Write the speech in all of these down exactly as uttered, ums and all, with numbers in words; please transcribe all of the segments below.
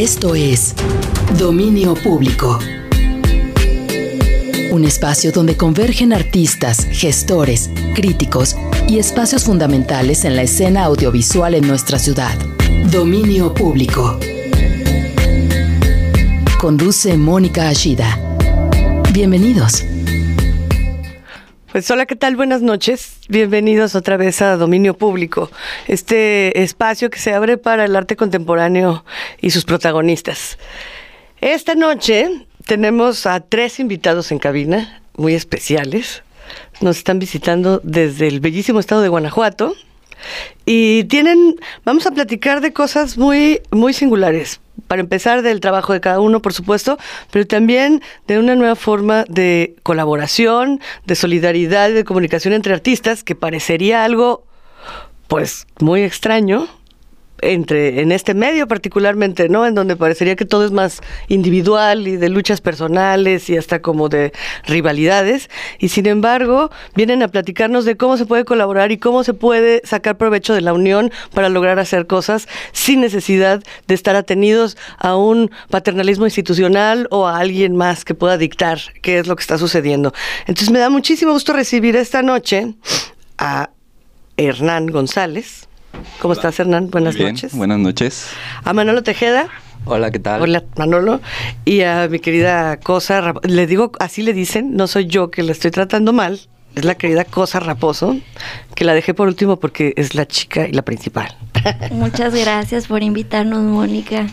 Esto es Dominio Público. Un espacio donde convergen artistas, gestores, críticos y espacios fundamentales en la escena audiovisual en nuestra ciudad. Dominio Público. Conduce Mónica Ashida. Bienvenidos. Pues hola, ¿qué tal? Buenas noches. Bienvenidos otra vez a Dominio Público, este espacio que se abre para el arte contemporáneo y sus protagonistas. Esta noche tenemos a tres invitados en cabina, muy especiales. Nos están visitando desde el bellísimo estado de Guanajuato y tienen, vamos a platicar de cosas muy, muy singulares. Para empezar, del trabajo de cada uno, por supuesto, pero también de una nueva forma de colaboración, de solidaridad, de comunicación entre artistas, que parecería algo, pues, muy extraño, entre en este medio particularmente, ¿no? En donde parecería que todo es más individual y de luchas personales y hasta como de rivalidades. Y sin embargo, vienen a platicarnos de cómo se puede colaborar y cómo se puede sacar provecho de la unión para lograr hacer cosas sin necesidad de estar atenidos a un paternalismo institucional o a alguien más que pueda dictar qué es lo que está sucediendo. Entonces me da muchísimo gusto recibir esta noche a Hernán González. ¿Cómo Hola. Estás, Hernán? Buenas Bien, noches. Buenas noches. A Manolo Tejeda. Hola, ¿qué tal? Hola, Manolo. Y a mi querida Cosa Raposo. Le digo, así le dicen, no soy yo que la estoy tratando mal. Es la querida Cosa Raposo, que la dejé por último porque es la chica y la principal. Muchas gracias por invitarnos, Mónica.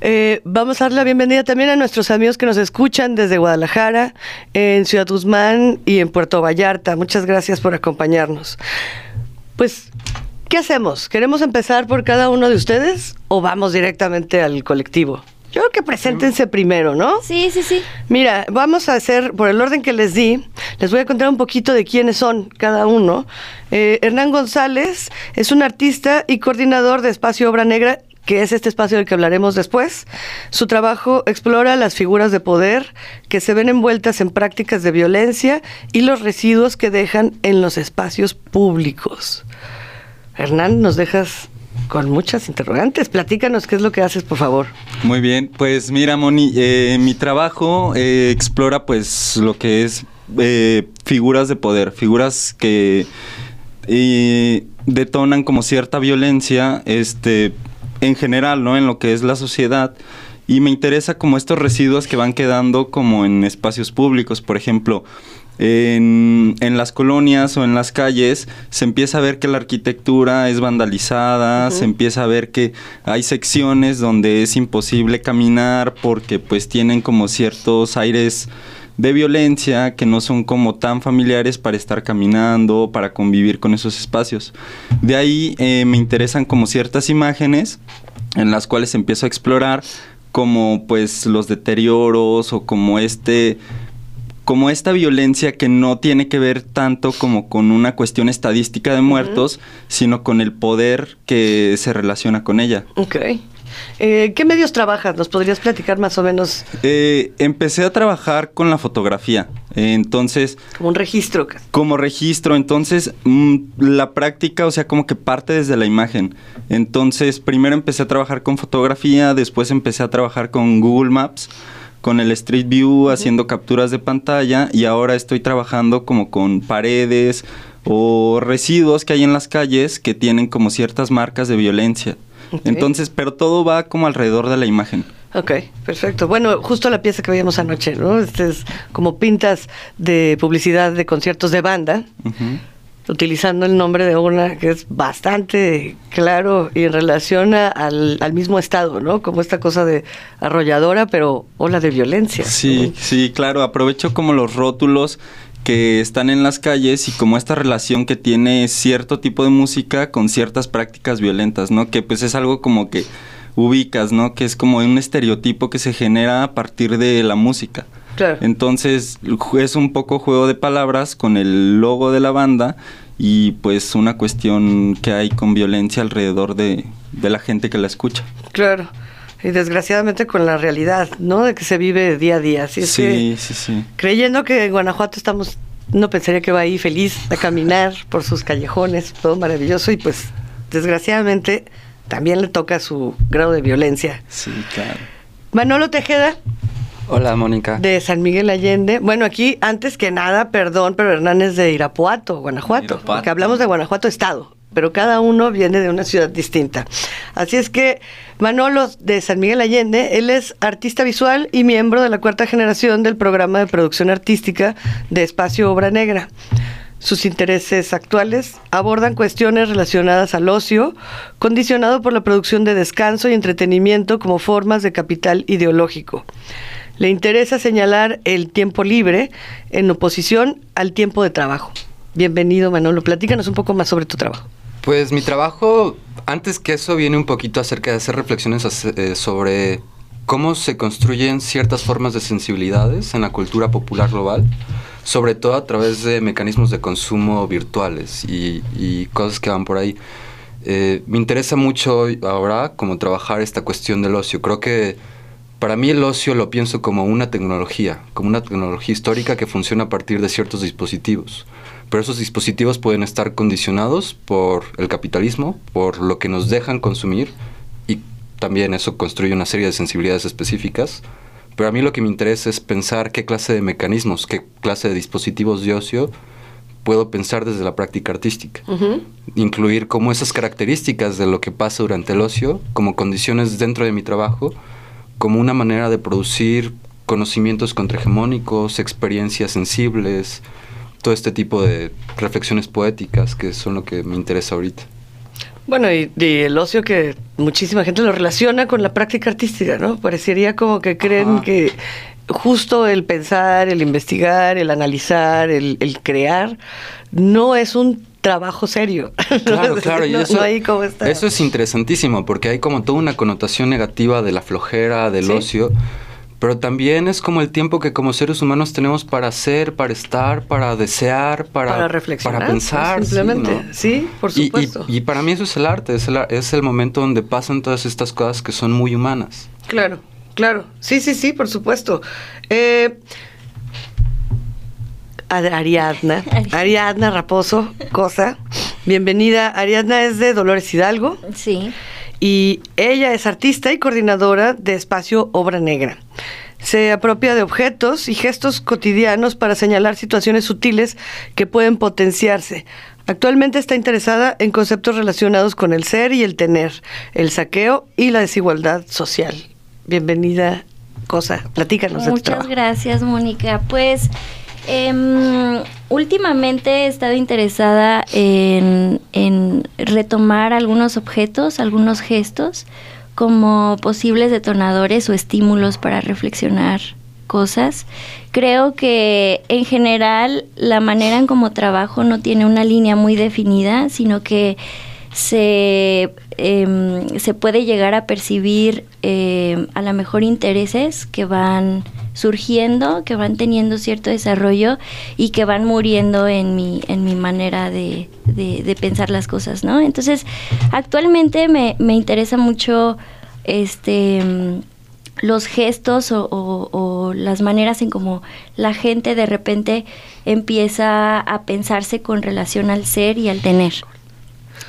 Eh, vamos a dar la bienvenida también a nuestros amigos que nos escuchan desde Guadalajara, en Ciudad Guzmán y en Puerto Vallarta. Muchas gracias por acompañarnos. Pues, ¿qué hacemos? ¿Queremos empezar por cada uno de ustedes o vamos directamente al colectivo? Yo creo que preséntense primero, ¿no? Sí, sí, sí. Mira, vamos a hacer, por el orden que les di, les voy a contar un poquito de quiénes son cada uno. Eh, Hernán González es un artista y coordinador de Espacio Obra Negra, que es este espacio del que hablaremos después. Su trabajo explora las figuras de poder que se ven envueltas en prácticas de violencia y los residuos que dejan en los espacios públicos. Hernán, nos dejas con muchas interrogantes. Platícanos qué es lo que haces, por favor. Muy bien, pues mira, Moni, eh, mi trabajo eh, explora pues lo que es eh, figuras de poder, figuras que eh, detonan como cierta violencia este, en general, ¿no? En lo que es la sociedad. Y me interesa como estos residuos que van quedando como en espacios públicos, por ejemplo. En, en las colonias o en las calles se empieza a ver que la arquitectura es vandalizada, uh-huh. se empieza a ver que hay secciones donde es imposible caminar porque pues tienen como ciertos aires de violencia que no son como tan familiares para estar caminando, para convivir con esos espacios. De ahí eh, me interesan como ciertas imágenes en las cuales empiezo a explorar como pues los deterioros o como este... como esta violencia que no tiene que ver tanto como con una cuestión estadística de muertos, uh-huh. sino con el poder que se relaciona con ella. Ok. Eh, ¿Qué medios trabajas? ¿Nos podrías platicar más o menos? Eh, empecé a trabajar con la fotografía, eh, entonces... Como un registro. Como registro, entonces mm, la práctica, o sea, como que parte desde la imagen. Entonces primero empecé a trabajar con fotografía, después empecé a trabajar con Google Maps, con el Street View, haciendo capturas de pantalla, y ahora estoy trabajando como con paredes o residuos que hay en las calles que tienen como ciertas marcas de violencia. Okay. Entonces, pero todo va como alrededor de la imagen. Ok, perfecto. Bueno, justo la pieza que veíamos anoche, ¿no? Este es como pintas de publicidad de conciertos de banda, uh-huh. utilizando el nombre de una que es bastante claro y en relación a, al, al mismo estado, ¿no? Como esta cosa de arrolladora, pero ola de violencia. Sí, ¿no? Sí, claro. Aprovecho como los rótulos que están en las calles y como esta relación que tiene cierto tipo de música con ciertas prácticas violentas, ¿no? Que pues es algo como que ubicas, ¿no? Que es como un estereotipo que se genera a partir de la música. Claro. Entonces es un poco juego de palabras con el logo de la banda y pues una cuestión que hay con violencia alrededor de, de la gente que la escucha. Claro, y desgraciadamente con la realidad, ¿no? De que se vive día a día. Así es sí, que, sí, sí. Creyendo que en Guanajuato estamos, no pensaría que va ahí feliz a caminar por sus callejones, todo maravilloso y pues desgraciadamente también le toca su grado de violencia. Sí, claro. Manolo Tejeda. Hola, Mónica. De San Miguel Allende. Bueno, aquí, antes que nada, perdón, pero Hernán es de Irapuato, Guanajuato. Irapuato. Porque hablamos de Guanajuato Estado, pero cada uno viene de una ciudad distinta. Así es que Manolo, de San Miguel Allende, él es artista visual y miembro de la cuarta generación del programa de producción artística de Espacio Obra Negra. Sus intereses actuales abordan cuestiones relacionadas al ocio, condicionado por la producción de descanso y entretenimiento como formas de capital ideológico. Le interesa señalar el tiempo libre en oposición al tiempo de trabajo. Bienvenido, Manolo. Platícanos un poco más sobre tu trabajo. Pues mi trabajo, antes que eso, viene un poquito acerca de hacer reflexiones sobre cómo se construyen ciertas formas de sensibilidades en la cultura popular global, sobre todo a través de mecanismos de consumo virtuales y, y cosas que van por ahí. Eh, me interesa mucho ahora como trabajar esta cuestión del ocio. Creo que para mí el ocio lo pienso como una tecnología, como una tecnología histórica que funciona a partir de ciertos dispositivos. Pero esos dispositivos pueden estar condicionados por el capitalismo, por lo que nos dejan consumir, y también eso construye una serie de sensibilidades específicas. Pero a mí lo que me interesa es pensar qué clase de mecanismos, qué clase de dispositivos de ocio puedo pensar desde la práctica artística. Uh-huh. Incluir como esas características de lo que pasa durante el ocio, como condiciones dentro de mi trabajo, como una manera de producir conocimientos contrahegemónicos, experiencias sensibles, todo este tipo de reflexiones poéticas que son lo que me interesa ahorita. Bueno, y, y el ocio que muchísima gente lo relaciona con la práctica artística, ¿no? Parecería como que creen, ajá, que justo el pensar, el investigar, el analizar, el, el crear, no es un trabajo serio. Claro, claro. No, y eso, no hay cómo estar. Eso es interesantísimo, porque hay como toda una connotación negativa de la flojera, del, ¿sí?, ocio, pero también es como el tiempo que como seres humanos tenemos para hacer, para estar, para desear, para, para reflexionar, para pensar. Simplemente, sí, ¿no? Sí, por supuesto. Y, y, y para mí eso es el arte, es el, es el momento donde pasan todas estas cosas que son muy humanas. Claro, claro. Sí, sí, sí, por supuesto. Eh... Ariadna, Ariadna Raposo, Cosa. Bienvenida. Ariadna es de Dolores Hidalgo. Sí. Y ella es artista y coordinadora de Espacio Obra Negra. Se apropia de objetos y gestos cotidianos para señalar situaciones sutiles que pueden potenciarse. Actualmente está interesada en conceptos relacionados con el ser y el tener, el saqueo y la desigualdad social. Bienvenida, Cosa. Platícanos de tu trabajo. Muchas gracias, Mónica. Pues... Um, últimamente he estado interesada en, en retomar algunos objetos, algunos gestos, como posibles detonadores o estímulos para reflexionar cosas. Creo que en general la manera en cómo trabajo no tiene una línea muy definida, sino que se, eh, se puede llegar a percibir eh, a lo mejor intereses que van surgiendo, que van teniendo cierto desarrollo y que van muriendo en mi, en mi manera de, de, de pensar las cosas, ¿no? Entonces, actualmente me, me interesa mucho este los gestos o, o, o las maneras en cómo la gente de repente empieza a pensarse con relación al ser y al tener.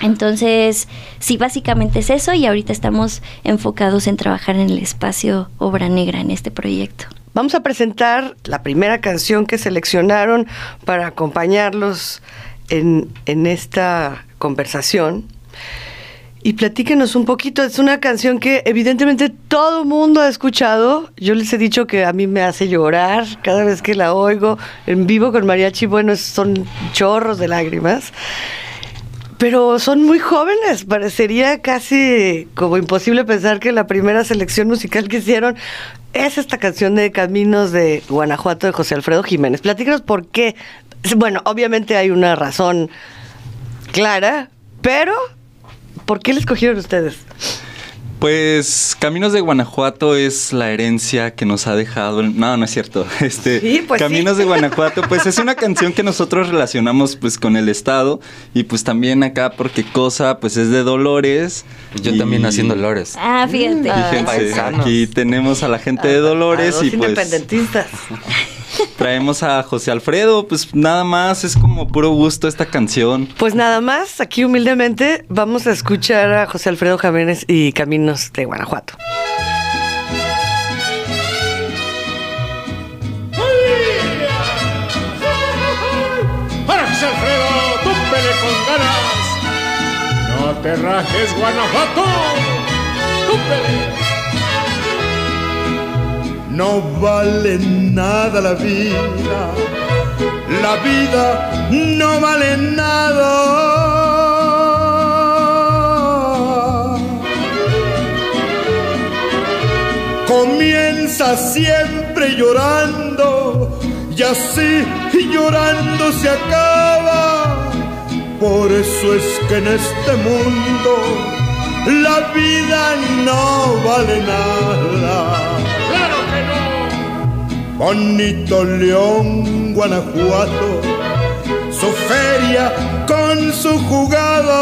Entonces, sí, básicamente es eso, y ahorita estamos enfocados en trabajar en el Espacio Obra Negra, en este proyecto. Vamos a presentar la primera canción que seleccionaron para acompañarlos en, en esta conversación. Y platíquenos un poquito, es una canción que evidentemente todo mundo ha escuchado. Yo les he dicho que a mí me hace llorar cada vez que la oigo en vivo con mariachi. Bueno, son chorros de lágrimas. Pero son muy jóvenes, parecería casi como imposible pensar que la primera selección musical que hicieron es esta canción de Caminos de Guanajuato de José Alfredo Jiménez. Platícanos por qué. Bueno, obviamente hay una razón clara, pero ¿por qué la escogieron ustedes? Pues Caminos de Guanajuato es la herencia que nos ha dejado... El... No, no es cierto. Este, sí, pues Caminos sí. de Guanajuato, pues es una canción que nosotros relacionamos pues con el estado y pues también acá porque Cosa pues es de Dolores. Yo y... también nací en Dolores. Ah, fíjate. Fíjense, ah, aquí tenemos a la gente de Dolores a, a dos y pues... independentistas. Traemos a José Alfredo, pues nada más, es como puro gusto esta canción. Pues nada más, aquí humildemente vamos a escuchar a José Alfredo Jiménez y Caminos de Guanajuato. ¡Para José Alfredo, túmpele con ganas! ¡No te rajes, Guanajuato! ¡Túmpele! No vale nada la vida, la vida no vale nada. Comienza siempre llorando y así llorando se acaba. Por eso es que en este mundo la vida no vale nada. Bonito León, Guanajuato, su feria con su jugada.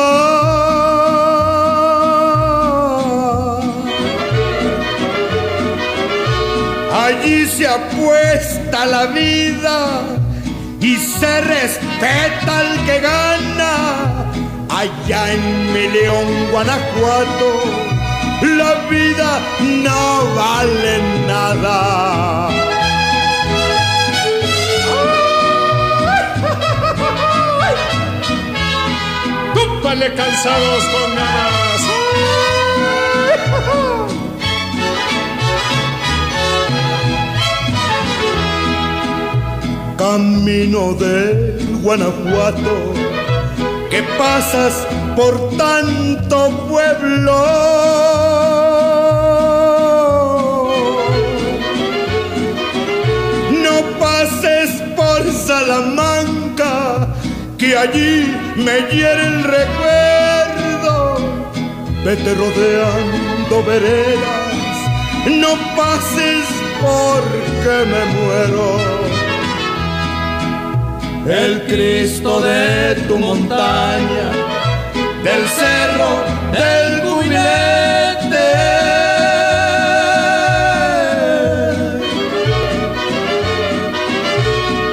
Allí se apuesta la vida y se respeta al que gana. Allá en mi León, Guanajuato, la vida no vale nada. Túmpale cansados con ganas. Camino del Guanajuato, que pasas por tanto pueblo. No pases por Salamanca, que allí me hiere el recuerdo. Vete rodeando veredas, no pases porque me muero. El Cristo de tu montaña, del cerro del Cubilete,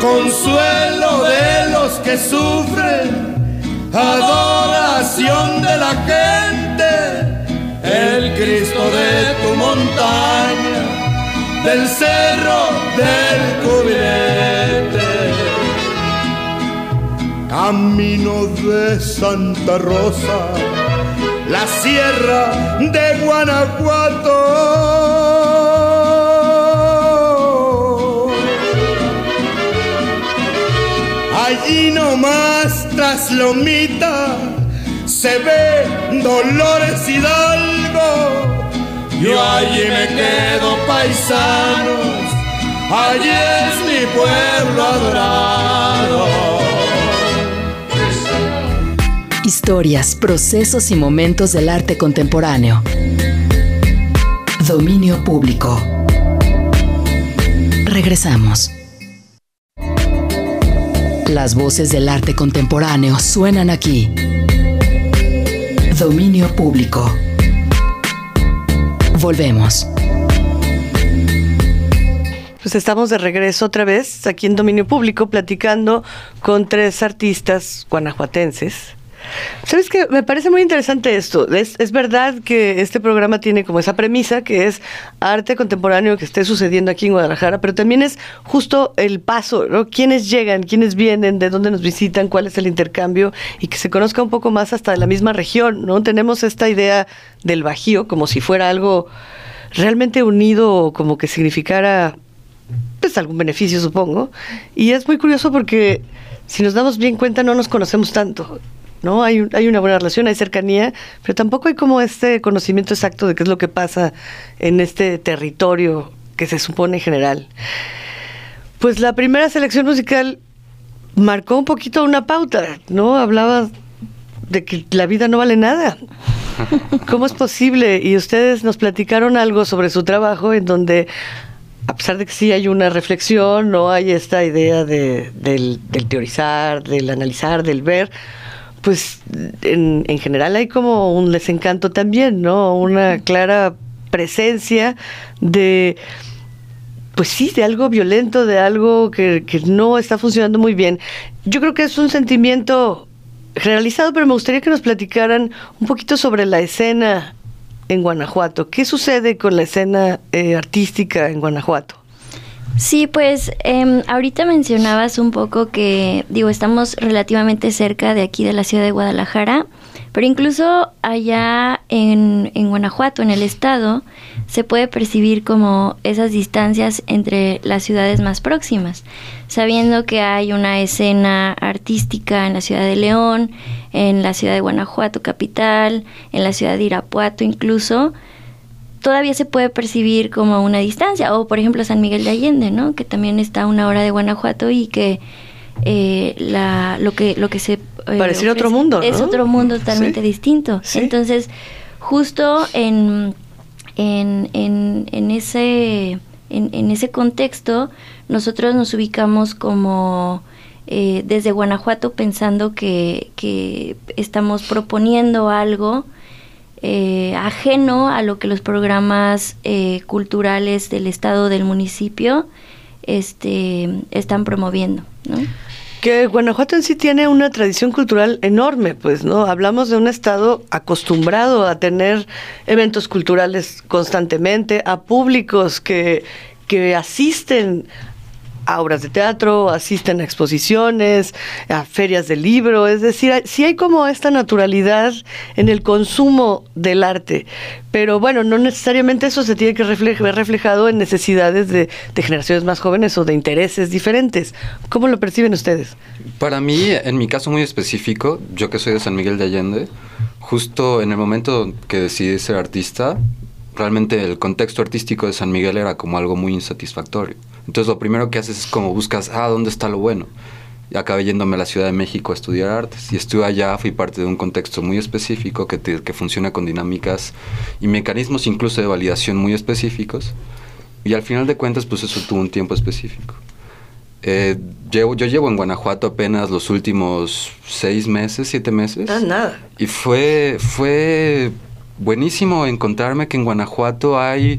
consuelo de los que sufren, adoración de la gente. El Cristo de tu montaña, del cerro del Cubilete. Camino de Santa Rosa, la sierra de Guanajuato. Allí nomás tras Lomita se ve Dolores Hidalgo. Yo allí me quedo, paisanos, allí es mi pueblo adorado. Historias, procesos y momentos del arte contemporáneo. Dominio público. Regresamos. Las voces del arte contemporáneo suenan aquí. Dominio público. Volvemos. Pues estamos de regreso otra vez aquí en Dominio Público platicando con tres artistas guanajuatenses. ¿Sabes qué? Me parece muy interesante esto. Es, es verdad que este programa tiene como esa premisa que es arte contemporáneo que esté sucediendo aquí en Guadalajara, pero también es justo el paso, ¿no? Quiénes llegan, quiénes vienen, de dónde nos visitan, cuál es el intercambio y que se conozca un poco más hasta de la misma región, ¿no? Tenemos esta idea del Bajío como si fuera algo realmente unido, como que significara pues algún beneficio, supongo. Y es muy curioso porque si nos damos bien cuenta no nos conocemos tanto. No, hay, hay una buena relación, hay cercanía, pero tampoco hay como este conocimiento exacto de qué es lo que pasa en este territorio que se supone general. Pues la primera selección musical marcó un poquito una pauta, ¿no? Hablaba de que la vida no vale nada. ¿Cómo es posible? Y ustedes nos platicaron algo sobre su trabajo en donde, a pesar de que sí hay una reflexión, no hay esta idea de, del, del teorizar, del analizar, del ver, pues en, en general hay como un desencanto también, ¿no? Una clara presencia de pues sí, de algo violento, de algo que, que no está funcionando muy bien. Yo creo que es un sentimiento generalizado, pero me gustaría que nos platicaran un poquito sobre la escena en Guanajuato. ¿Qué sucede con la escena eh, artística en Guanajuato? Sí, pues eh, ahorita mencionabas un poco que, digo, estamos relativamente cerca de aquí de la ciudad de Guadalajara, pero incluso allá en, en Guanajuato, en el estado, se puede percibir como esas distancias entre las ciudades más próximas, sabiendo que hay una escena artística en la ciudad de León, en la ciudad de Guanajuato capital, en la ciudad de Irapuato incluso, todavía se puede percibir como una distancia, o por ejemplo San Miguel de Allende, ¿no? Que también está a una hora de Guanajuato y que eh, la, lo que lo que se eh, pareciera otro mundo, ¿no? Es otro mundo totalmente, ¿sí?, distinto. ¿Sí? Entonces, justo en en, en, en ese en, en ese contexto, nosotros nos ubicamos como eh, desde Guanajuato pensando que, que estamos proponiendo algo Eh, ajeno a lo que los programas eh, culturales del estado, del municipio, este, están promoviendo, ¿no? Que Guanajuato en sí tiene una tradición cultural enorme, pues, ¿no? Hablamos de un estado acostumbrado a tener eventos culturales constantemente, a públicos que, que asisten a obras de teatro, asisten a exposiciones, a ferias de libro, es decir, sí hay como esta naturalidad en el consumo del arte, pero bueno, no necesariamente eso se tiene que reflejar, ver reflejado en necesidades de, de generaciones más jóvenes o de intereses diferentes. ¿Cómo lo perciben ustedes? Para mí, en mi caso muy específico, yo que soy de San Miguel de Allende, justo en el momento que decidí ser artista, realmente el contexto artístico de San Miguel era como algo muy insatisfactorio. Entonces lo primero que haces es como buscas, ah, ¿dónde está lo bueno? Y acabé yéndome a la Ciudad de México a estudiar artes. Y estuve allá, fui parte de un contexto muy específico que, te, que funciona con dinámicas y mecanismos incluso de validación muy específicos. Y al final de cuentas, pues eso tuvo un tiempo específico. Eh, llevo, yo llevo en Guanajuato apenas los últimos seis meses, siete meses. No, nada. Y fue, fue buenísimo encontrarme que en Guanajuato hay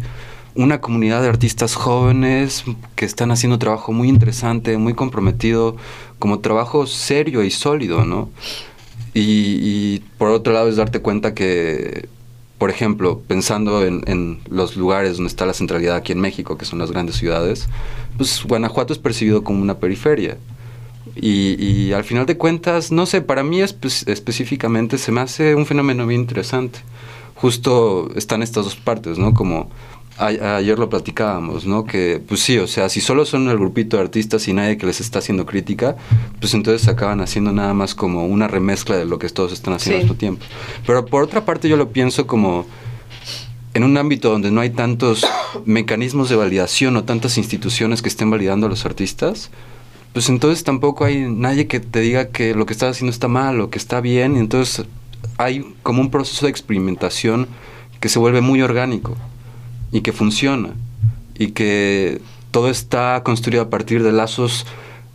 una comunidad de artistas jóvenes que están haciendo trabajo muy interesante, muy comprometido, como trabajo serio y sólido, ¿no? Y, y por otro lado es darte cuenta que, por ejemplo, pensando en, en los lugares donde está la centralidad aquí en México, que son las grandes ciudades, pues Guanajuato es percibido como una periferia. Y, y al final de cuentas, no sé, para mí espe- específicamente se me hace un fenómeno bien interesante. Justo están estas dos partes, ¿no? Como ayer lo platicábamos, ¿no? Que, pues sí, o sea, si solo son el grupito de artistas y nadie que les está haciendo crítica, pues entonces acaban haciendo nada más como una remezcla de lo que todos están haciendo sí. al mismo tiempo. Pero por otra parte yo lo pienso como en un ámbito donde no hay tantos mecanismos de validación o tantas instituciones que estén validando a los artistas, pues entonces tampoco hay nadie que te diga que lo que estás haciendo está mal o que está bien, y entonces hay como un proceso de experimentación que se vuelve muy orgánico y que funciona, y que todo está construido a partir de lazos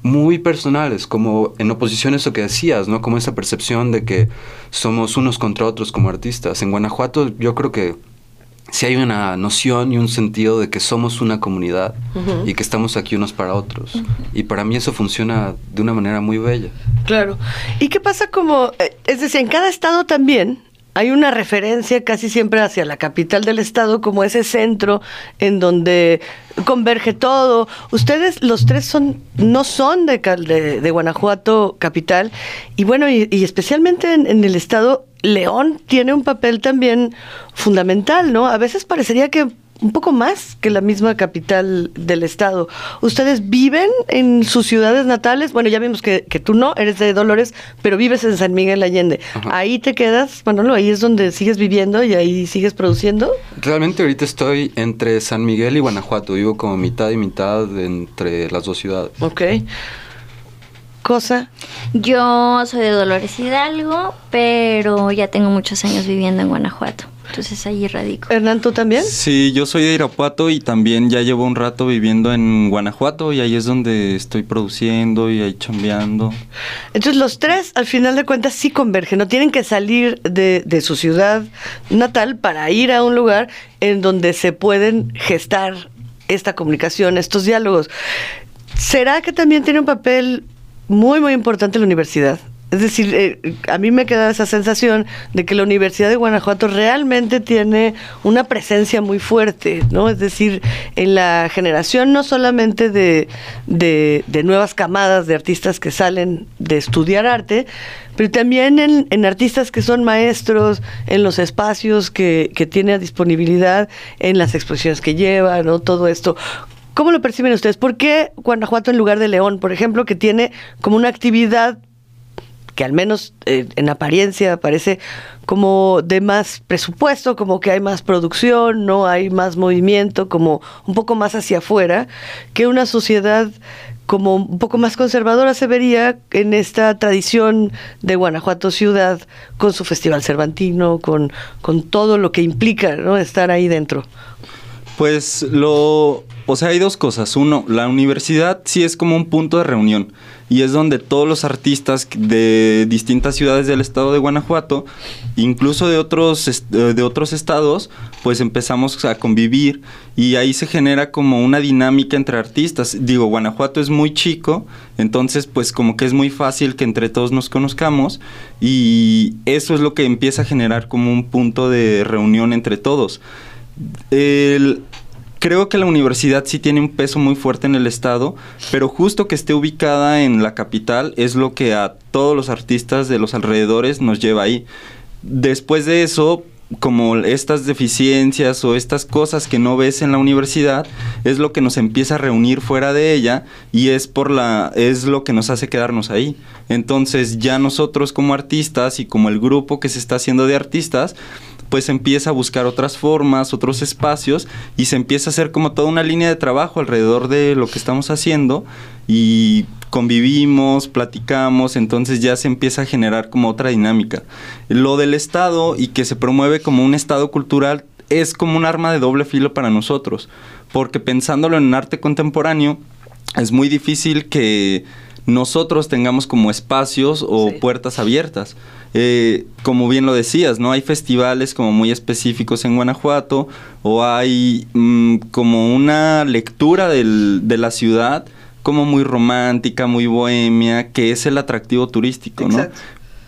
muy personales, como en oposición a eso que decías, ¿no? Como esa percepción de que somos unos contra otros como artistas. En Guanajuato yo creo que sí hay una noción y un sentido de que somos una comunidad, uh-huh, y que estamos aquí unos para otros. Uh-huh. Y para mí eso funciona de una manera muy bella. Claro. ¿Y qué pasa como, es decir, en cada estado también hay una referencia casi siempre hacia la capital del estado como ese centro en donde converge todo? Ustedes los tres son no son de, de, de Guanajuato capital, y bueno, y, y especialmente en, en el estado León tiene un papel también fundamental, ¿no? A veces parecería que un poco más que la misma capital del estado. ¿Ustedes viven en sus ciudades natales? Bueno, ya vimos que, que tú no, eres de Dolores, pero vives en San Miguel Allende. Ajá. Ahí te quedas, Manolo, ahí es donde sigues viviendo y ahí sigues produciendo. Realmente ahorita estoy entre San Miguel y Guanajuato, vivo como mitad y mitad entre las dos ciudades. Ok. Cosa. Yo soy de Dolores Hidalgo, pero ya tengo muchos años viviendo en Guanajuato. Entonces allí radico. Hernán, ¿tú también? Sí, yo soy de Irapuato y también ya llevo un rato viviendo en Guanajuato y ahí es donde estoy produciendo y ahí chambeando. Entonces los tres al final de cuentas sí convergen, no tienen que salir de, de su ciudad natal para ir a un lugar en donde se pueden gestar esta comunicación, estos diálogos. ¿Será que también tiene un papel muy, muy importante la universidad? Es decir, eh, a mí me queda esa sensación de que la Universidad de Guanajuato realmente tiene una presencia muy fuerte, ¿no? Es decir, en la generación no solamente de, de, de nuevas camadas de artistas que salen de estudiar arte, pero también en, en artistas que son maestros, en los espacios que, que tiene a disponibilidad, en las exposiciones que lleva, ¿no? Todo esto. ¿Cómo lo perciben ustedes? ¿Por qué Guanajuato en lugar de León, por ejemplo, que tiene como una actividad que al menos eh, en apariencia parece como de más presupuesto, como que hay más producción, no hay más movimiento, como un poco más hacia afuera, que una sociedad como un poco más conservadora se vería en esta tradición de Guanajuato ciudad, con su Festival Cervantino, con, con todo lo que implica, ¿no?, estar ahí dentro? Pues lo... O sea, hay dos cosas. Uno, la universidad sí es como un punto de reunión y es donde todos los artistas de distintas ciudades del estado de Guanajuato, incluso de otros, de otros estados, pues empezamos a convivir y ahí se genera como una dinámica entre artistas. Digo, Guanajuato es muy chico, entonces pues como que es muy fácil que entre todos nos conozcamos y eso es lo que empieza a generar como un punto de reunión entre todos. El... Creo que la universidad sí tiene un peso muy fuerte en el estado, pero justo que esté ubicada en la capital es lo que a todos los artistas de los alrededores nos lleva ahí. Después de eso, como estas deficiencias o estas cosas que no ves en la universidad, es lo que nos empieza a reunir fuera de ella y es, por la, es lo que nos hace quedarnos ahí. Entonces ya nosotros como artistas y como el grupo que se está haciendo de artistas, pues empieza a buscar otras formas, otros espacios y se empieza a hacer como toda una línea de trabajo alrededor de lo que estamos haciendo y convivimos, platicamos, entonces ya se empieza a generar como otra dinámica. Lo del estado y que se promueve como un estado cultural es como un arma de doble filo para nosotros, porque pensándolo en arte contemporáneo es muy difícil que nosotros tengamos como espacios o sí. puertas abiertas. Eh, como bien lo decías, ¿no? Hay festivales como muy específicos en Guanajuato o hay mmm, como una lectura del, de la ciudad como muy romántica, muy bohemia, que es el atractivo turístico, Exacto.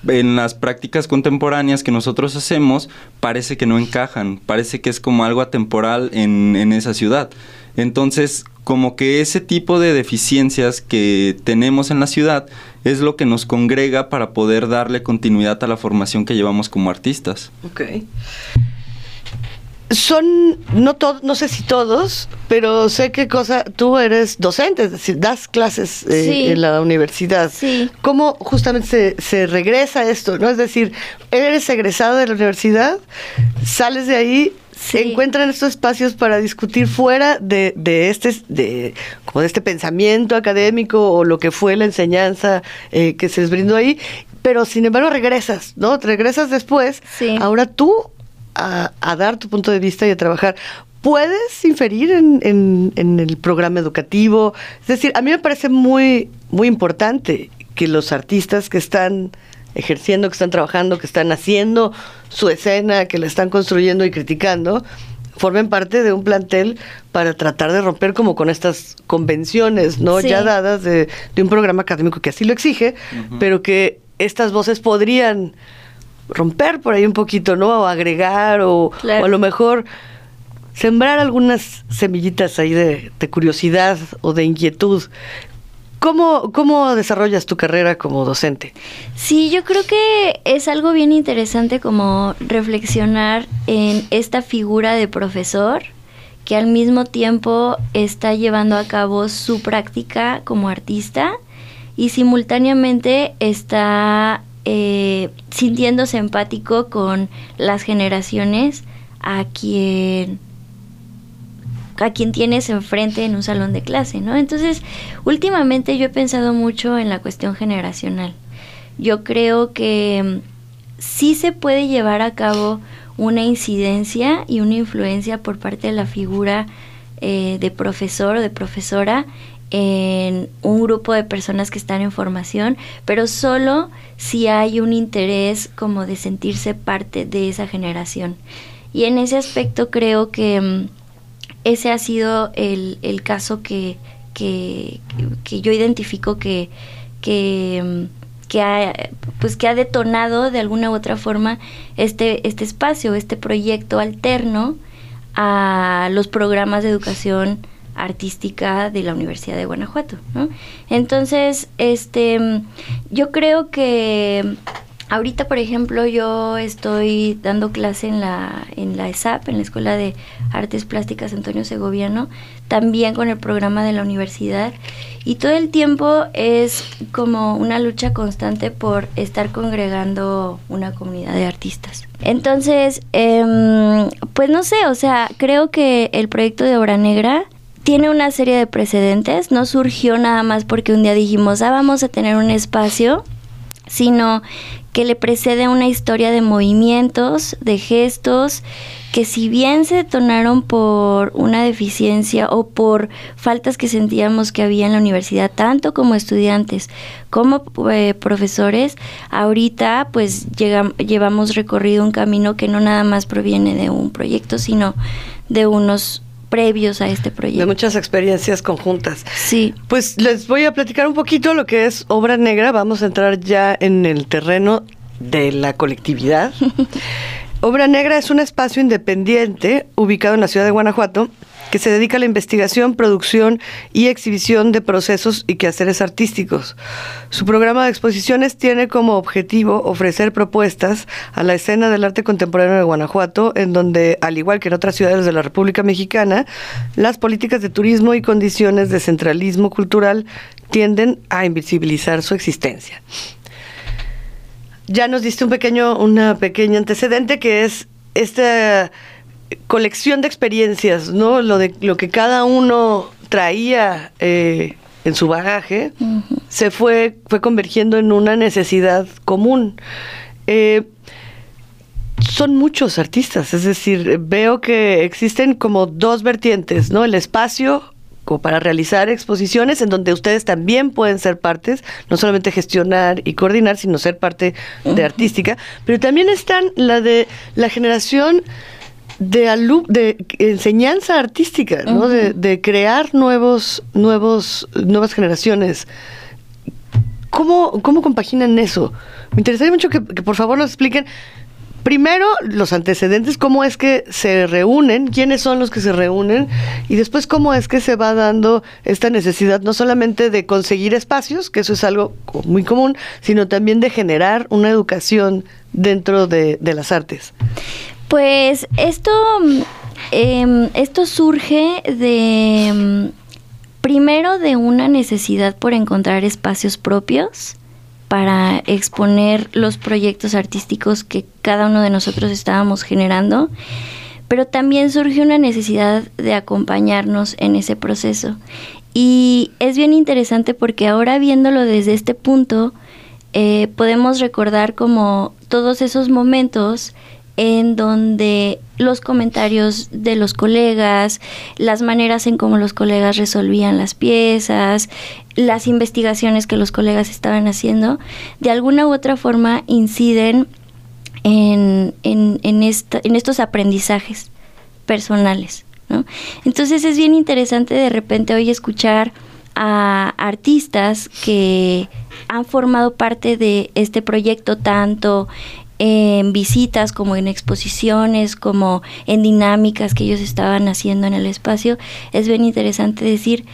¿no? En las prácticas contemporáneas que nosotros hacemos parece que no encajan, parece que es como algo atemporal en, en esa ciudad. Entonces, como que ese tipo de deficiencias que tenemos en la ciudad es lo que nos congrega para poder darle continuidad a la formación que llevamos como artistas. Ok. Son, no todos, no sé si todos, pero sé que cosa, tú eres docente, es decir, das clases eh, sí. en la universidad. Sí. ¿Cómo justamente se, se regresa esto, no? Es decir, eres egresado de la universidad, sales de ahí, se sí. encuentran estos espacios para discutir fuera de, de este de, como de este pensamiento académico o lo que fue la enseñanza eh, que se les brindó ahí, pero sin embargo regresas, ¿no? Te regresas después, sí. ahora tú a, a dar tu punto de vista y a trabajar. ¿Puedes inferir en, en, en el programa educativo? Es decir, a mí me parece muy, muy importante que los artistas que están ejerciendo, que están trabajando, que están haciendo su escena, que la están construyendo y criticando, formen parte de un plantel para tratar de romper como con estas convenciones, ¿no? Sí. Ya dadas de, de un programa académico que así lo exige, uh-huh. pero que estas voces podrían romper por ahí un poquito, ¿no? O agregar, o, claro. o a lo mejor sembrar algunas semillitas ahí de, de curiosidad o de inquietud. ¿Cómo, ¿Cómo desarrollas tu carrera como docente? Sí, yo creo que es algo bien interesante como reflexionar en esta figura de profesor que al mismo tiempo está llevando a cabo su práctica como artista y simultáneamente está eh, sintiéndose empático con las generaciones a quien... a quien tienes enfrente en un salón de clase, ¿no? Entonces, últimamente yo he pensado mucho en la cuestión generacional. Yo creo que sí se puede llevar a cabo una incidencia y una influencia por parte de la figura eh, de profesor o de profesora en un grupo de personas que están en formación, pero solo si hay un interés como de sentirse parte de esa generación. Y en ese aspecto creo que Ese ha sido el, el caso que, que, que yo identifico que, que, que, ha, pues que ha detonado de alguna u otra forma este, este espacio, este proyecto alterno a los programas de educación artística de la Universidad de Guanajuato, ¿no? Entonces, este, yo creo que ahorita, por ejemplo, yo estoy dando clase en la, en la E S A P, en la Escuela de Artes Plásticas Antonio Segoviano, también con el programa de la universidad, y todo el tiempo es como una lucha constante por estar congregando una comunidad de artistas. Entonces, eh, pues no sé, o sea, creo que el proyecto de Obra Negra tiene una serie de precedentes, no surgió nada más porque un día dijimos, ah, vamos a tener un espacio, sino que le precede una historia de movimientos, de gestos, que si bien se detonaron por una deficiencia o por faltas que sentíamos que había en la universidad, tanto como estudiantes como eh, profesores, ahorita pues llegamos, llevamos recorrido un camino que no nada más proviene de un proyecto, sino de unos previos a este proyecto. De muchas experiencias conjuntas. Sí. Pues les voy a platicar un poquito lo que es Obra Negra. Vamos a entrar ya en el terreno de la colectividad. Obra Negra es un espacio independiente ubicado en la ciudad de Guanajuato que se dedica a la investigación, producción y exhibición de procesos y quehaceres artísticos. Su programa de exposiciones tiene como objetivo ofrecer propuestas a la escena del arte contemporáneo de Guanajuato, en donde, al igual que en otras ciudades de la República Mexicana, las políticas de turismo y condiciones de centralismo cultural tienden a invisibilizar su existencia. Ya nos diste un pequeño, una pequeña antecedente que es esta colección de experiencias, ¿no? Lo de lo que cada uno traía eh, en su bagaje, uh-huh, se fue, fue convergiendo en una necesidad común. Eh, son muchos artistas, es decir, veo que existen como dos vertientes, ¿no? El espacio como para realizar exposiciones en donde ustedes también pueden ser partes, no solamente gestionar y coordinar, sino ser parte de artística, pero también están la de la generación de alu de enseñanza artística, ¿no? Uh-huh. de, de crear nuevos, nuevos, nuevas generaciones. ¿Cómo, cómo compaginan eso? Me interesaría mucho que, que por favor nos expliquen primero los antecedentes, cómo es que se reúnen, quiénes son los que se reúnen, y después cómo es que se va dando esta necesidad no solamente de conseguir espacios, que eso es algo muy común, sino también de generar una educación dentro de, de las artes. Pues esto, eh, esto surge de, primero, de una necesidad por encontrar espacios propios para exponer los proyectos artísticos que cada uno de nosotros estábamos generando, pero también surge una necesidad de acompañarnos en ese proceso. Y es bien interesante porque ahora, viéndolo desde este punto, eh, podemos recordar como todos esos momentos en donde los comentarios de los colegas, las maneras en cómo los colegas resolvían las piezas, las investigaciones que los colegas estaban haciendo, de alguna u otra forma inciden en, en, en, esta, en estos aprendizajes personales, ¿no? Entonces es bien interesante de repente hoy escuchar a artistas que han formado parte de este proyecto tanto en visitas, como en exposiciones, como en dinámicas que ellos estaban haciendo en el espacio. Es bien interesante decir,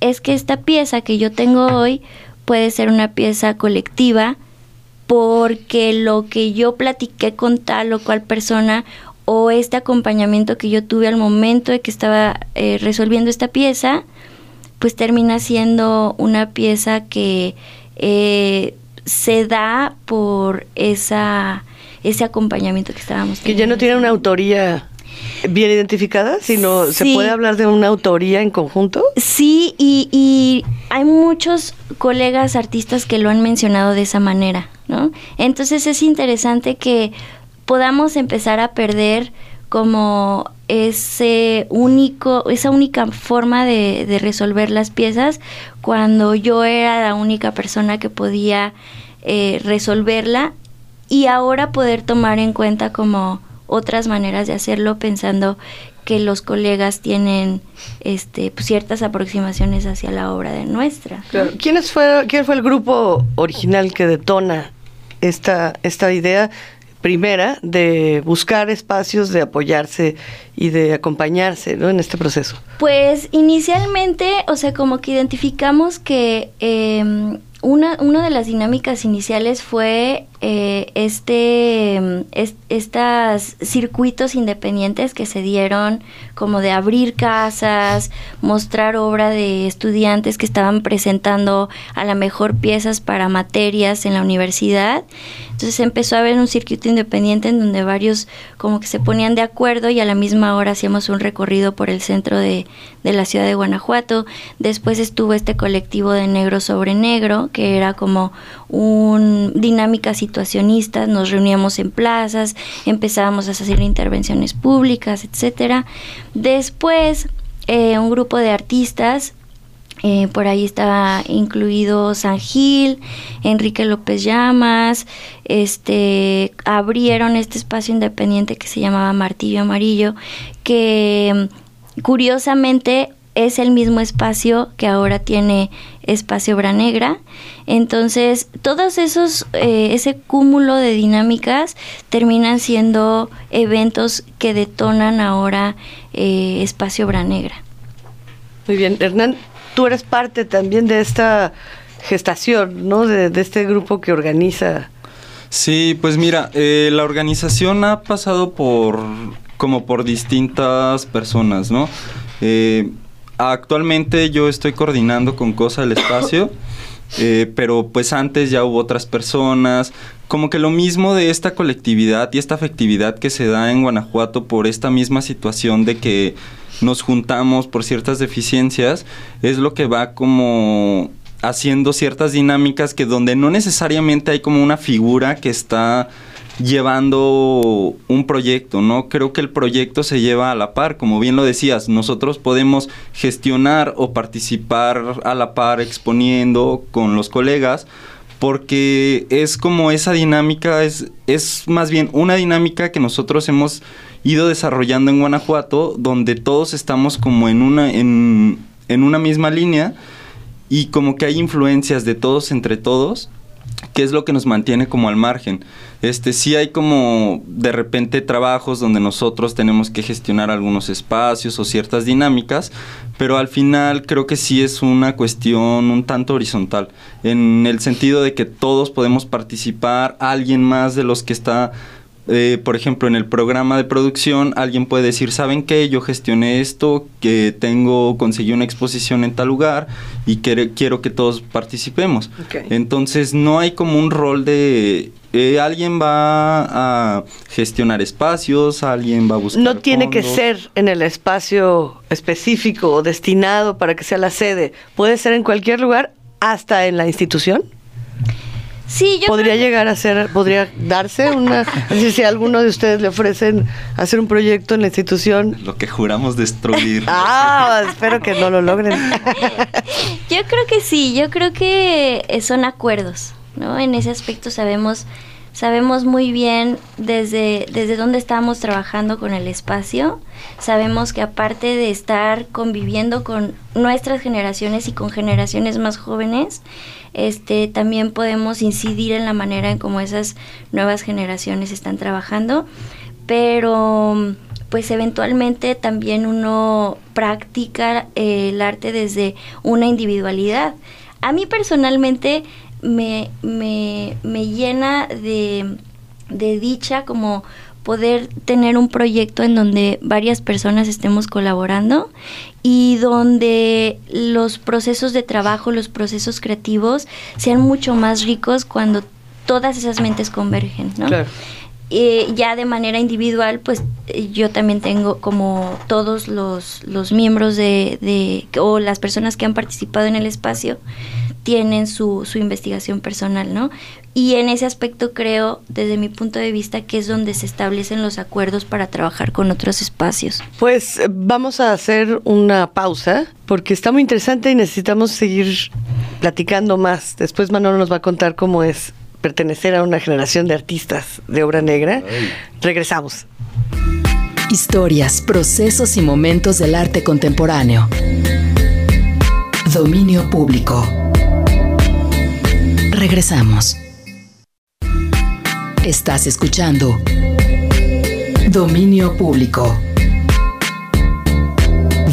es que esta pieza que yo tengo hoy puede ser una pieza colectiva porque lo que yo platiqué con tal o cual persona o este acompañamiento que yo tuve al momento de que estaba eh, resolviendo esta pieza, pues termina siendo una pieza que eh, se da por esa... ese acompañamiento que estábamos teniendo. Que ya no tiene una autoría bien identificada, sino sí. ¿Se puede hablar de una autoría en conjunto? Sí, y, y hay muchos colegas artistas que lo han mencionado de esa manera, ¿no? Entonces es interesante que podamos empezar a perder como ese único, esa única forma de, de resolver las piezas, cuando yo era la única persona que podía eh, resolverla. Y ahora poder tomar en cuenta como otras maneras de hacerlo, pensando que los colegas tienen este ciertas aproximaciones hacia la obra de nuestra. Claro. ¿Quiénes fue, ¿Quién fue el grupo original que detona esta, esta idea primera de buscar espacios de apoyarse y de acompañarse, ¿no?, en este proceso? Pues inicialmente, o sea, como que identificamos que eh, una, una de las dinámicas iniciales fue eh, este est, estas circuitos independientes que se dieron, como de abrir casas, mostrar obra de estudiantes que estaban presentando a lo mejor piezas para materias en la universidad. Entonces empezó a haber un circuito independiente en donde varios como que se ponían de acuerdo y a la misma hora hacíamos un recorrido por el centro de, de la ciudad de Guanajuato. Después estuvo este colectivo de Negro sobre Negro, que era como un dinámica situacionista, nos reuníamos en plazas, empezábamos a hacer intervenciones públicas, etcétera. Después eh, un grupo de artistas, eh, por ahí estaba incluido San Gil, Enrique López Llamas, este, abrieron este espacio independiente que se llamaba Martillo Amarillo, que curiosamente es el mismo espacio que ahora tiene Espacio Obra Negra. Entonces, todos esos, eh, ese cúmulo de dinámicas terminan siendo eventos que detonan ahora eh, Espacio Obra Negra. Muy bien, Hernán, tú eres parte también de esta gestación, ¿no?, de, de este grupo que organiza. Sí, pues mira, eh, la organización ha pasado por, como por distintas personas, ¿no? Eh, Actualmente yo estoy coordinando con Cosa el espacio, eh, pero pues antes ya hubo otras personas, como que lo mismo de esta colectividad y esta afectividad que se da en Guanajuato por esta misma situación de que nos juntamos por ciertas deficiencias, es lo que va como haciendo ciertas dinámicas que donde no necesariamente hay como una figura que está llevando un proyecto, ¿no? Creo que el proyecto se lleva a la par, como bien lo decías, nosotros podemos gestionar o participar a la par exponiendo con los colegas, porque es como esa dinámica, es, es más bien una dinámica que nosotros hemos ido desarrollando en Guanajuato, donde todos estamos como en una, en, en una misma línea y como que hay influencias de todos entre todos, que es lo que nos mantiene como al margen. Este, sí hay como de repente trabajos donde nosotros tenemos que gestionar algunos espacios o ciertas dinámicas, pero al final creo que sí es una cuestión un tanto horizontal, en el sentido de que todos podemos participar, alguien más de los que está, eh, por ejemplo, en el programa de producción, alguien puede decir, ¿saben qué? Yo gestioné esto, que tengo, conseguí una exposición en tal lugar y que, quiero que todos participemos. Okay. Entonces no hay como un rol de eh, alguien va a gestionar espacios, alguien va a buscar fondos. No tiene que ser en el espacio específico o destinado para que sea la sede, puede ser en cualquier lugar, hasta en la institución. Sí, yo podría creo... llegar a ser, podría darse una, si a alguno de ustedes le ofrecen hacer un proyecto en la institución. Lo que juramos destruir. Ah, espero que no lo logren. Yo creo que sí, yo creo que son acuerdos, ¿no? En ese aspecto sabemos, sabemos muy bien desde, desde dónde estábamos trabajando con el espacio. Sabemos que aparte de estar conviviendo con nuestras generaciones y con generaciones más jóvenes, Este, también podemos incidir en la manera en cómo esas nuevas generaciones están trabajando, pero pues eventualmente también uno practica eh, el arte desde una individualidad. A mí personalmente me, me, me llena de, de dicha como poder tener un proyecto en donde varias personas estemos colaborando y donde los procesos de trabajo, los procesos creativos sean mucho más ricos cuando todas esas mentes convergen, ¿no? Claro. Eh, ya de manera individual, pues eh, yo también tengo como todos los, los miembros de, de o las personas que han participado en el espacio tienen su, su investigación personal, ¿no? Y en ese aspecto creo, desde mi punto de vista, que es donde se establecen los acuerdos para trabajar con otros espacios. Pues vamos a hacer una pausa, porque está muy interesante y necesitamos seguir platicando más. Después Manolo nos va a contar cómo es pertenecer a una generación de artistas de obra negra. Ay. Regresamos. Historias, procesos y momentos del arte contemporáneo. Dominio público. Regresamos. Estás escuchando Dominio público.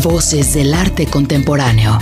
Voces del arte contemporáneo.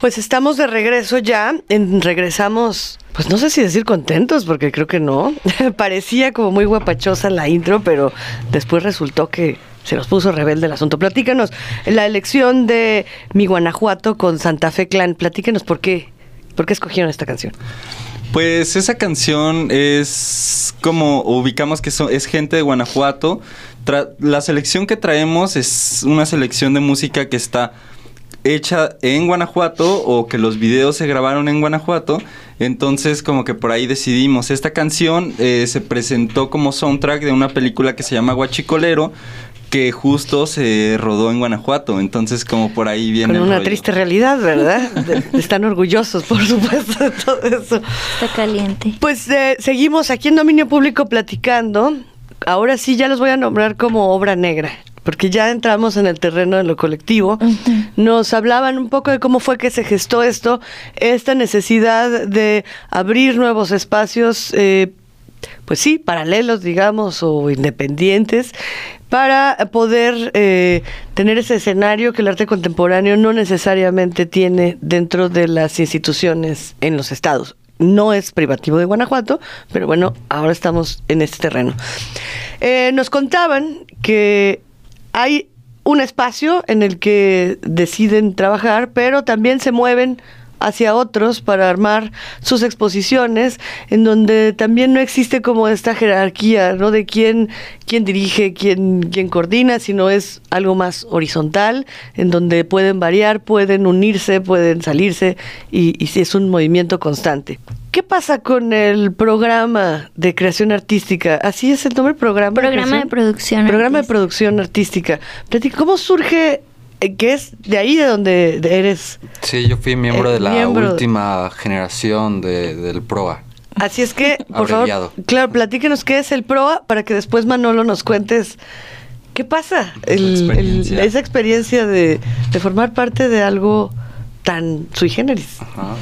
Pues estamos de regreso ya, en, regresamos, pues no sé si decir contentos, porque creo que no. Parecía como muy guapachosa la intro, pero después resultó que se nos puso rebelde el asunto. Platícanos, la elección de Mi Guanajuato con Santa Fe Clan, platícanos por qué, por qué escogieron esta canción. Pues esa canción es como ubicamos que so, es gente de Guanajuato. Tra- la selección que traemos es una selección de música que está hecha en Guanajuato o que los videos se grabaron en Guanajuato, entonces como que por ahí decidimos. Esta canción eh, se presentó como soundtrack de una película que se llama Guachicolero, que justo se rodó en Guanajuato, entonces como por ahí viene con una el rollo. Triste realidad, ¿verdad? Están orgullosos, por supuesto, de todo eso. Está caliente. Pues eh, seguimos aquí en Dominio Público platicando. Ahora sí ya los voy a nombrar como Obra Negra, porque ya entramos en el terreno de lo colectivo. Uh-huh. Nos hablaban un poco de cómo fue que se gestó esto, esta necesidad de abrir nuevos espacios, eh, pues sí, paralelos, digamos, o independientes, para poder eh, tener ese escenario que el arte contemporáneo no necesariamente tiene dentro de las instituciones en los estados. No es privativo de Guanajuato, pero bueno, ahora estamos en este terreno. Eh, nos contaban que hay un espacio en el que deciden trabajar, pero también se mueven hacia otros para armar sus exposiciones, en donde también no existe como esta jerarquía, ¿no? De quién, quién dirige, quién, quién coordina, sino es algo más horizontal, en donde pueden variar, pueden unirse, pueden salirse, y, y sí, es un movimiento constante. ¿Qué pasa con el programa de creación artística? ¿Así es el nombre? Programa, programa de, de producción. Programa artística. de producción artística. ¿Cómo surge que es de ahí de donde eres. Sí, yo fui miembro eh, de la miembro. última generación de, del PROA. Así es que, por Abreviado. favor, claro, platíquenos qué es el PROA para que después, Manolo, nos cuentes qué pasa, el, experiencia. El, esa experiencia de, de formar parte de algo tan sui generis. Ajá.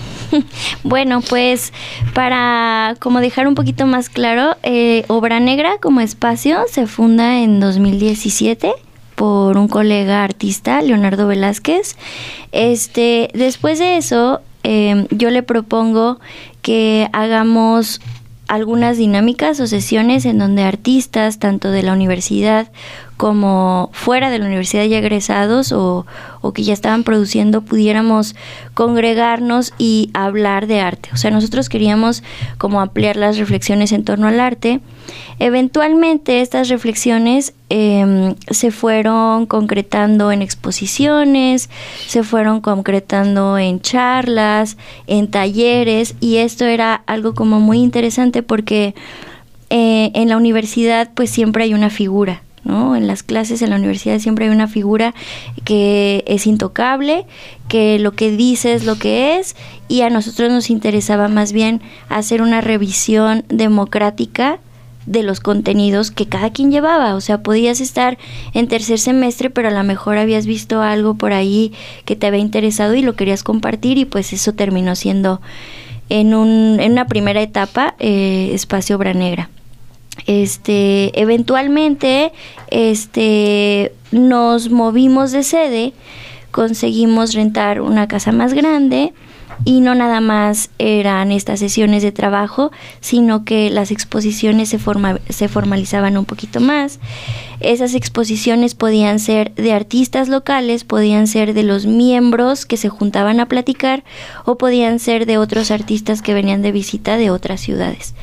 Bueno, pues para como dejar un poquito más claro, eh, Obra Negra como espacio se funda en dos mil diecisiete por un colega artista, Leonardo Velázquez. Este, después de eso, eh, yo le propongo que hagamos algunas dinámicas o sesiones en donde artistas, tanto de la universidad como fuera de la universidad ya egresados o, o que ya estaban produciendo, pudiéramos congregarnos y hablar de arte. O sea, nosotros queríamos como ampliar las reflexiones en torno al arte. Eventualmente estas reflexiones eh, se fueron concretando en exposiciones, se fueron concretando en charlas, en talleres, y esto era algo como muy interesante porque eh, en la universidad pues siempre hay una figura, ¿no? En las clases, en la universidad siempre hay una figura que es intocable, que lo que dice es lo que es, y a nosotros nos interesaba más bien hacer una revisión democrática de los contenidos que cada quien llevaba. O sea, podías estar en tercer semestre, pero a lo mejor habías visto algo por ahí que te había interesado y lo querías compartir, y pues eso terminó siendo en, un, en una primera etapa eh, Espacio Obra Negra. Este, eventualmente este, nos movimos de sede, conseguimos rentar una casa más grande y no nada más eran estas sesiones de trabajo, sino que las exposiciones se, forma, se formalizaban un poquito más. Esas exposiciones podían ser de artistas locales, podían ser de los miembros que se juntaban a platicar o podían ser de otros artistas que venían de visita de otras ciudades.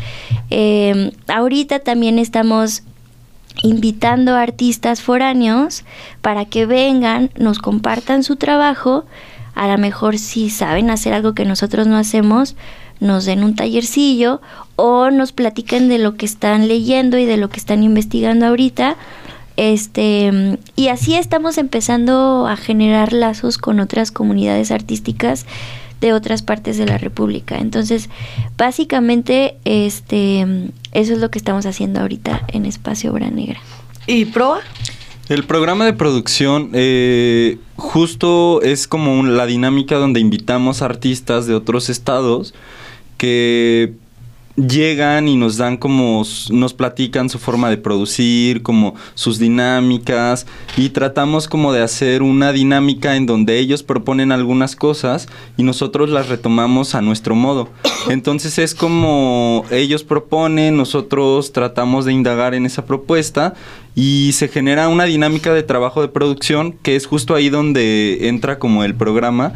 Eh, ahorita también estamos invitando a artistas foráneos para que vengan, nos compartan su trabajo. A lo mejor si saben hacer algo que nosotros no hacemos, nos den un tallercillo o nos platiquen de lo que están leyendo y de lo que están investigando ahorita. Este, y así estamos empezando a generar lazos con otras comunidades artísticas de otras partes de la República. Entonces, básicamente, este, eso es lo que estamos haciendo ahorita en Espacio Obra Negra. ¿Y PROA? El programa de producción eh, justo es como un, la dinámica donde invitamos artistas de otros estados que llegan y nos dan como, nos platican su forma de producir, como sus dinámicas, y tratamos como de hacer una dinámica en donde ellos proponen algunas cosas y nosotros las retomamos a nuestro modo. Entonces es como ellos proponen, nosotros tratamos de indagar en esa propuesta y se genera una dinámica de trabajo de producción, que es justo ahí donde entra como el programa.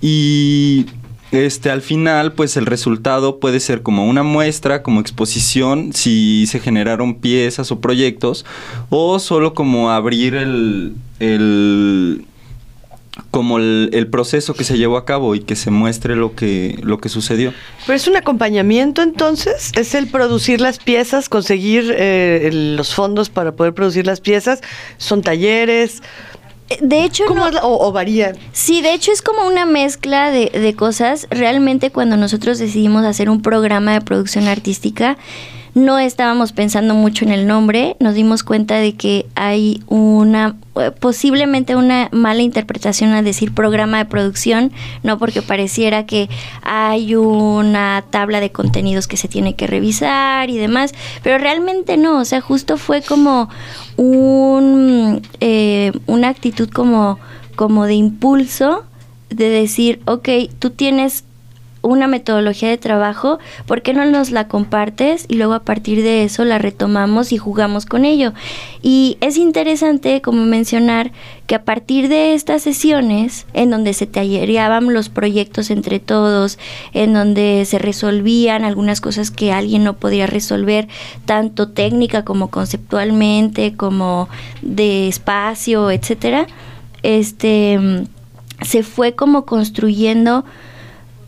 Y este, al final pues el resultado puede ser como una muestra, como exposición, si se generaron piezas o proyectos, o solo como abrir el, el, como el, el proceso que se llevó a cabo y que se muestre lo que, lo que sucedió. ¿Pero es un acompañamiento entonces? ¿Es el producir las piezas, conseguir eh, los fondos para poder producir las piezas? ¿Son talleres? De hecho, ¿Cómo no, o, o varía? Sí, de hecho es como una mezcla de, de cosas. Realmente cuando nosotros decidimos hacer un programa de producción artística, no estábamos pensando mucho en el nombre, nos dimos cuenta de que hay una, posiblemente una mala interpretación al decir programa de producción, ¿no? Porque pareciera que hay una tabla de contenidos que se tiene que revisar y demás, pero realmente no. O sea, justo fue como un, eh, una actitud como, como de impulso, de decir, ok, tú tienes una metodología de trabajo, ¿por qué no nos la compartes? Y luego a partir de eso la retomamos y jugamos con ello. Y es interesante como mencionar que a partir de estas sesiones, en donde se tallereaban los proyectos entre todos, en donde se resolvían algunas cosas que alguien no podía resolver, tanto técnica como conceptualmente, como de espacio, etcétera, este, se fue como construyendo,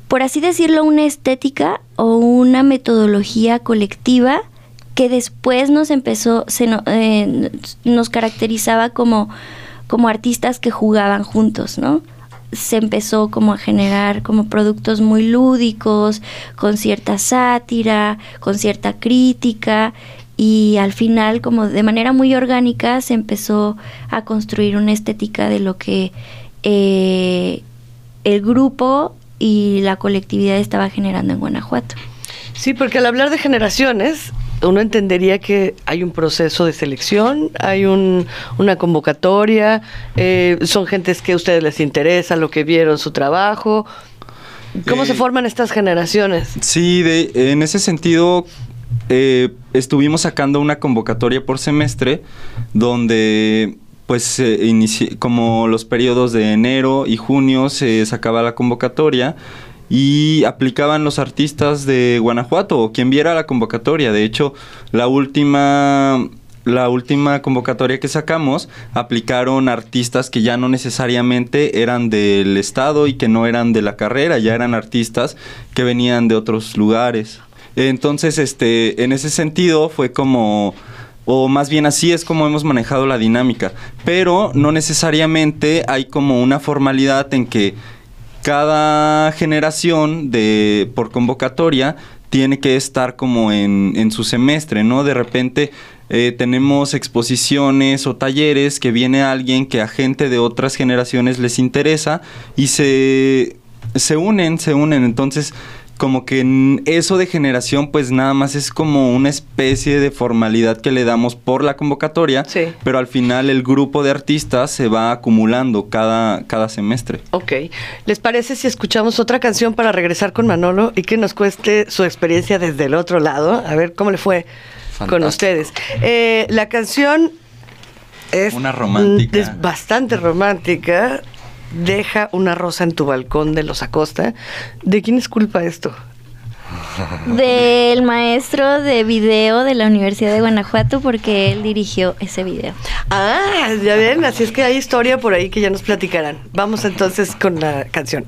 por así decirlo, una estética o una metodología colectiva que después nos empezó, se no, eh, nos caracterizaba como, como artistas que jugaban juntos, ¿no? Se empezó como a generar como productos muy lúdicos, con cierta sátira, con cierta crítica, y al final, como de manera muy orgánica, se empezó a construir una estética de lo que eh, el grupo y la colectividad estaba generando en Guanajuato. Sí, porque al hablar de generaciones, uno entendería que hay un proceso de selección, hay un, una convocatoria, eh, son gentes que a ustedes les interesa, lo que vieron, su trabajo. ¿Cómo eh, se forman estas generaciones? Sí, de, en ese sentido eh, estuvimos sacando una convocatoria por semestre donde... pues eh, inicie, como los periodos de enero y junio se sacaba la convocatoria y aplicaban los artistas de Guanajuato o quien viera la convocatoria. De hecho, la última, la última convocatoria que sacamos aplicaron artistas que ya no necesariamente eran del estado y que no eran de la carrera, ya eran artistas que venían de otros lugares. Entonces, este, en ese sentido fue como... o más bien así es como hemos manejado la dinámica, pero no necesariamente hay como una formalidad en que cada generación de por convocatoria tiene que estar como en, en su semestre, ¿no? De repente eh, tenemos exposiciones o talleres que viene alguien que a gente de otras generaciones les interesa y se, se unen, se unen, entonces... como que eso de generación pues nada más es como una especie de formalidad que le damos por la convocatoria, sí. Pero al final el grupo de artistas se va acumulando cada, cada semestre. Ok, ¿les parece si escuchamos otra canción para regresar con Manolo y que nos cueste su experiencia desde el otro lado? A ver cómo le fue. Fantástico. Con ustedes. Eh, la canción es, una romántica. Es bastante romántica. Deja una rosa en tu balcón, de los Acosta. ¿De quién es culpa esto? Del maestro de video de la Universidad de Guanajuato, porque él dirigió ese video. Ah, ya ven, así es que hay historia por ahí que ya nos platicarán. Vamos entonces con la canción.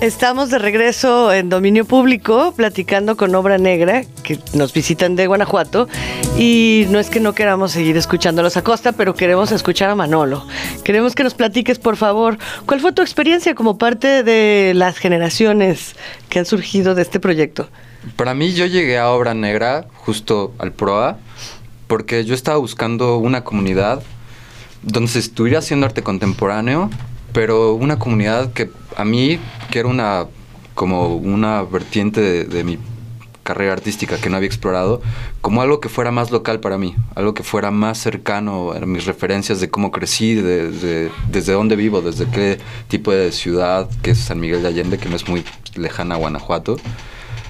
Estamos de regreso en Dominio Público platicando con Obra Negra, que nos visitan de Guanajuato, y no es que no queramos seguir escuchándolos a Costa, pero queremos escuchar a Manolo. Queremos que nos platiques, por favor, ¿cuál fue tu experiencia como parte de las generaciones que han surgido de este proyecto? Para mí, yo llegué a Obra Negra, justo al PROA, porque yo estaba buscando una comunidad donde se estuviera haciendo arte contemporáneo, pero una comunidad que a mí, que era una como una vertiente de, de mi carrera artística que no había explorado, como algo que fuera más local para mí, algo que fuera más cercano a mis referencias de cómo crecí, de, de, desde dónde vivo, desde qué tipo de ciudad, que es San Miguel de Allende, que no es muy lejana a Guanajuato.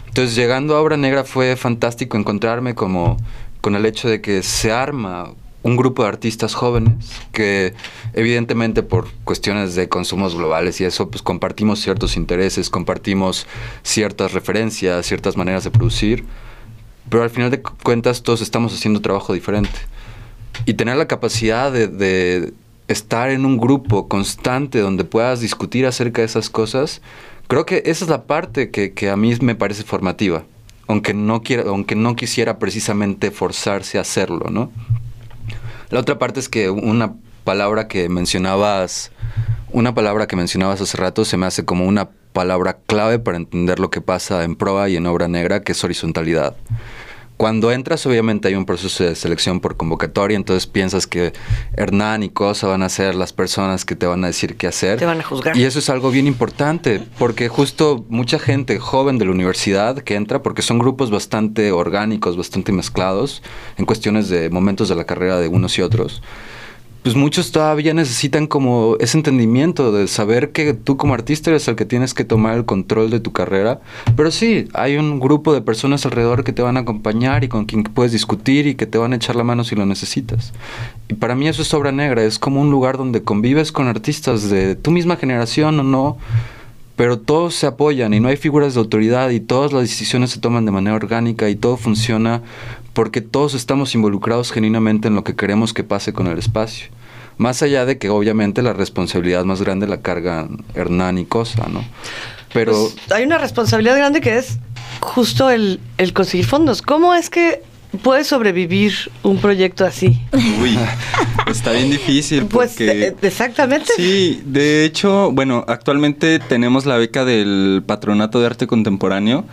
Entonces, llegando a Obra Negra fue fantástico encontrarme como con el hecho de que se arma un grupo de artistas jóvenes que evidentemente por cuestiones de consumos globales y eso, pues compartimos ciertos intereses, compartimos ciertas referencias, ciertas maneras de producir, pero al final de cuentas todos estamos haciendo trabajo diferente. Y tener la capacidad de, de estar en un grupo constante donde puedas discutir acerca de esas cosas, creo que esa es la parte que, que a mí me parece formativa, aunque no quiera, aunque no quisiera precisamente forzarse a hacerlo, ¿no? La otra parte es que una palabra que mencionabas, una palabra que mencionabas hace rato se me hace como una palabra clave para entender lo que pasa en PROA y en Obra Negra, que es horizontalidad. Cuando entras, obviamente hay un proceso de selección por convocatoria, entonces piensas que Hernán y Cosa van a ser las personas que te van a decir qué hacer. Te van a juzgar. Y eso es algo bien importante, porque justo mucha gente joven de la universidad que entra, porque son grupos bastante orgánicos, bastante mezclados, en cuestiones de momentos de la carrera de unos y otros, pues muchos todavía necesitan como ese entendimiento de saber que tú como artista eres el que tienes que tomar el control de tu carrera, pero sí, hay un grupo de personas alrededor que te van a acompañar y con quien puedes discutir y que te van a echar la mano si lo necesitas. Y para mí eso es Obra Negra, es como un lugar donde convives con artistas de tu misma generación o no, pero todos se apoyan y no hay figuras de autoridad y todas las decisiones se toman de manera orgánica y todo funciona porque todos estamos involucrados genuinamente en lo que queremos que pase con el espacio. Más allá de que obviamente la responsabilidad más grande la cargan Hernán y Cosa, ¿no? Pero pues hay una responsabilidad grande que es justo el, el conseguir fondos. ¿Cómo es que puede sobrevivir un proyecto así? Uy, está bien difícil porque... Pues, exactamente. Sí, de hecho, bueno, actualmente tenemos la beca del Patronato de Arte Contemporáneo,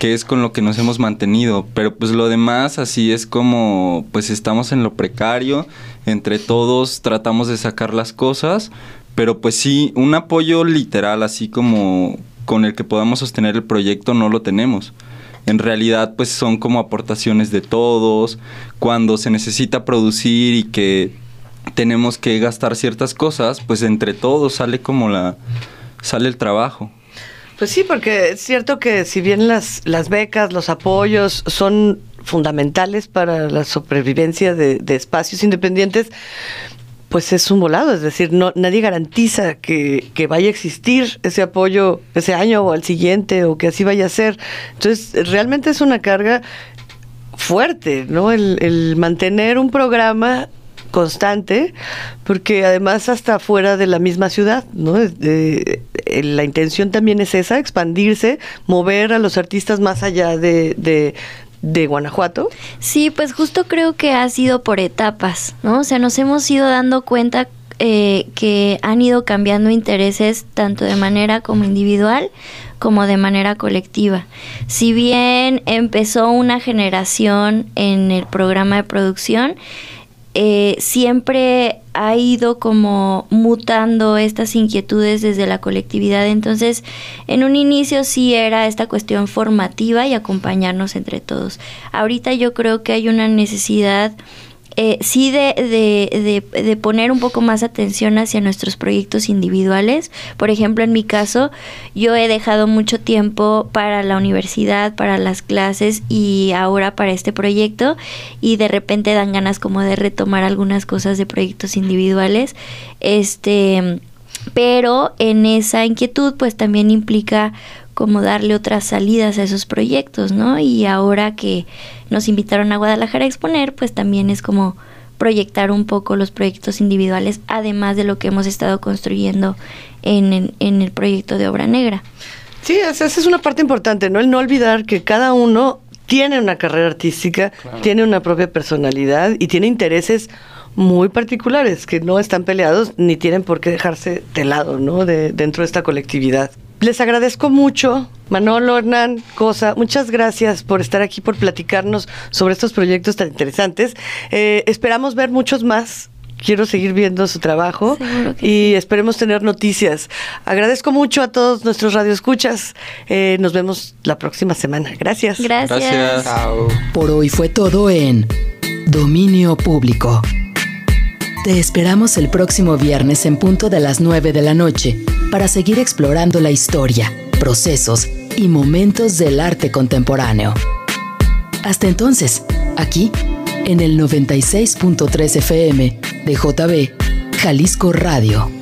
que es con lo que nos hemos mantenido, pero pues lo demás así es como, pues estamos en lo precario, entre todos tratamos de sacar las cosas, pero pues sí, un apoyo literal así como con el que podamos sostener el proyecto no lo tenemos. En realidad pues son como aportaciones de todos, cuando se necesita producir y que tenemos que gastar ciertas cosas, pues entre todos sale como la, sale el trabajo. Pues sí, porque es cierto que si bien las, las becas, los apoyos son fundamentales para la sobrevivencia de, de espacios independientes, pues es un volado, es decir, no nadie garantiza que, que vaya a existir ese apoyo ese año o al siguiente o que así vaya a ser. Entonces, realmente es una carga fuerte, ¿no? El, el mantener un programa constante, porque además hasta fuera de la misma ciudad, ¿no? Eh, la intención también es esa, expandirse, mover a los artistas más allá de, de, de Guanajuato. Sí, pues justo creo que ha sido por etapas, ¿no? O sea, nos hemos ido dando cuenta eh, que han ido cambiando intereses tanto de manera como individual como de manera colectiva. Si bien empezó una generación en el programa de producción, Eh, siempre ha ido como mutando estas inquietudes desde la colectividad. Entonces, en un inicio sí era esta cuestión formativa y acompañarnos entre todos. Ahorita yo creo que hay una necesidad eh, sí de, de, de, de poner un poco más atención hacia nuestros proyectos individuales. Por ejemplo, en mi caso, yo he dejado mucho tiempo para la universidad, para las clases y ahora para este proyecto, y de repente dan ganas como de retomar algunas cosas de proyectos individuales. Este, pero en esa inquietud pues también implica como darle otras salidas a esos proyectos, ¿no? Y ahora que nos invitaron a Guadalajara a exponer, pues también es como proyectar un poco los proyectos individuales, además de lo que hemos estado construyendo en, en, en el proyecto de Obra Negra. Sí, esa es una parte importante, ¿no? El no olvidar que cada uno tiene una carrera artística, claro, tiene una propia personalidad y tiene intereses muy particulares que no están peleados ni tienen por qué dejarse de lado, ¿no? De, dentro de esta colectividad. Les agradezco mucho, Manolo, Hernán, Cosa, muchas gracias por estar aquí, por platicarnos sobre estos proyectos tan interesantes. Eh, esperamos ver muchos más quiero seguir viendo su trabajo. Seguro que y sí. Esperemos tener noticias. Agradezco mucho a todos nuestros radioescuchas. Eh, nos vemos la próxima semana. Gracias. Gracias. Gracias. Chao. Por hoy fue todo en Dominio Público. Te esperamos el próximo viernes en punto de las nueve de la noche para seguir explorando la historia, procesos y momentos del arte contemporáneo. Hasta entonces, aquí, en el noventa y seis punto tres F M de J B, Jalisco Radio.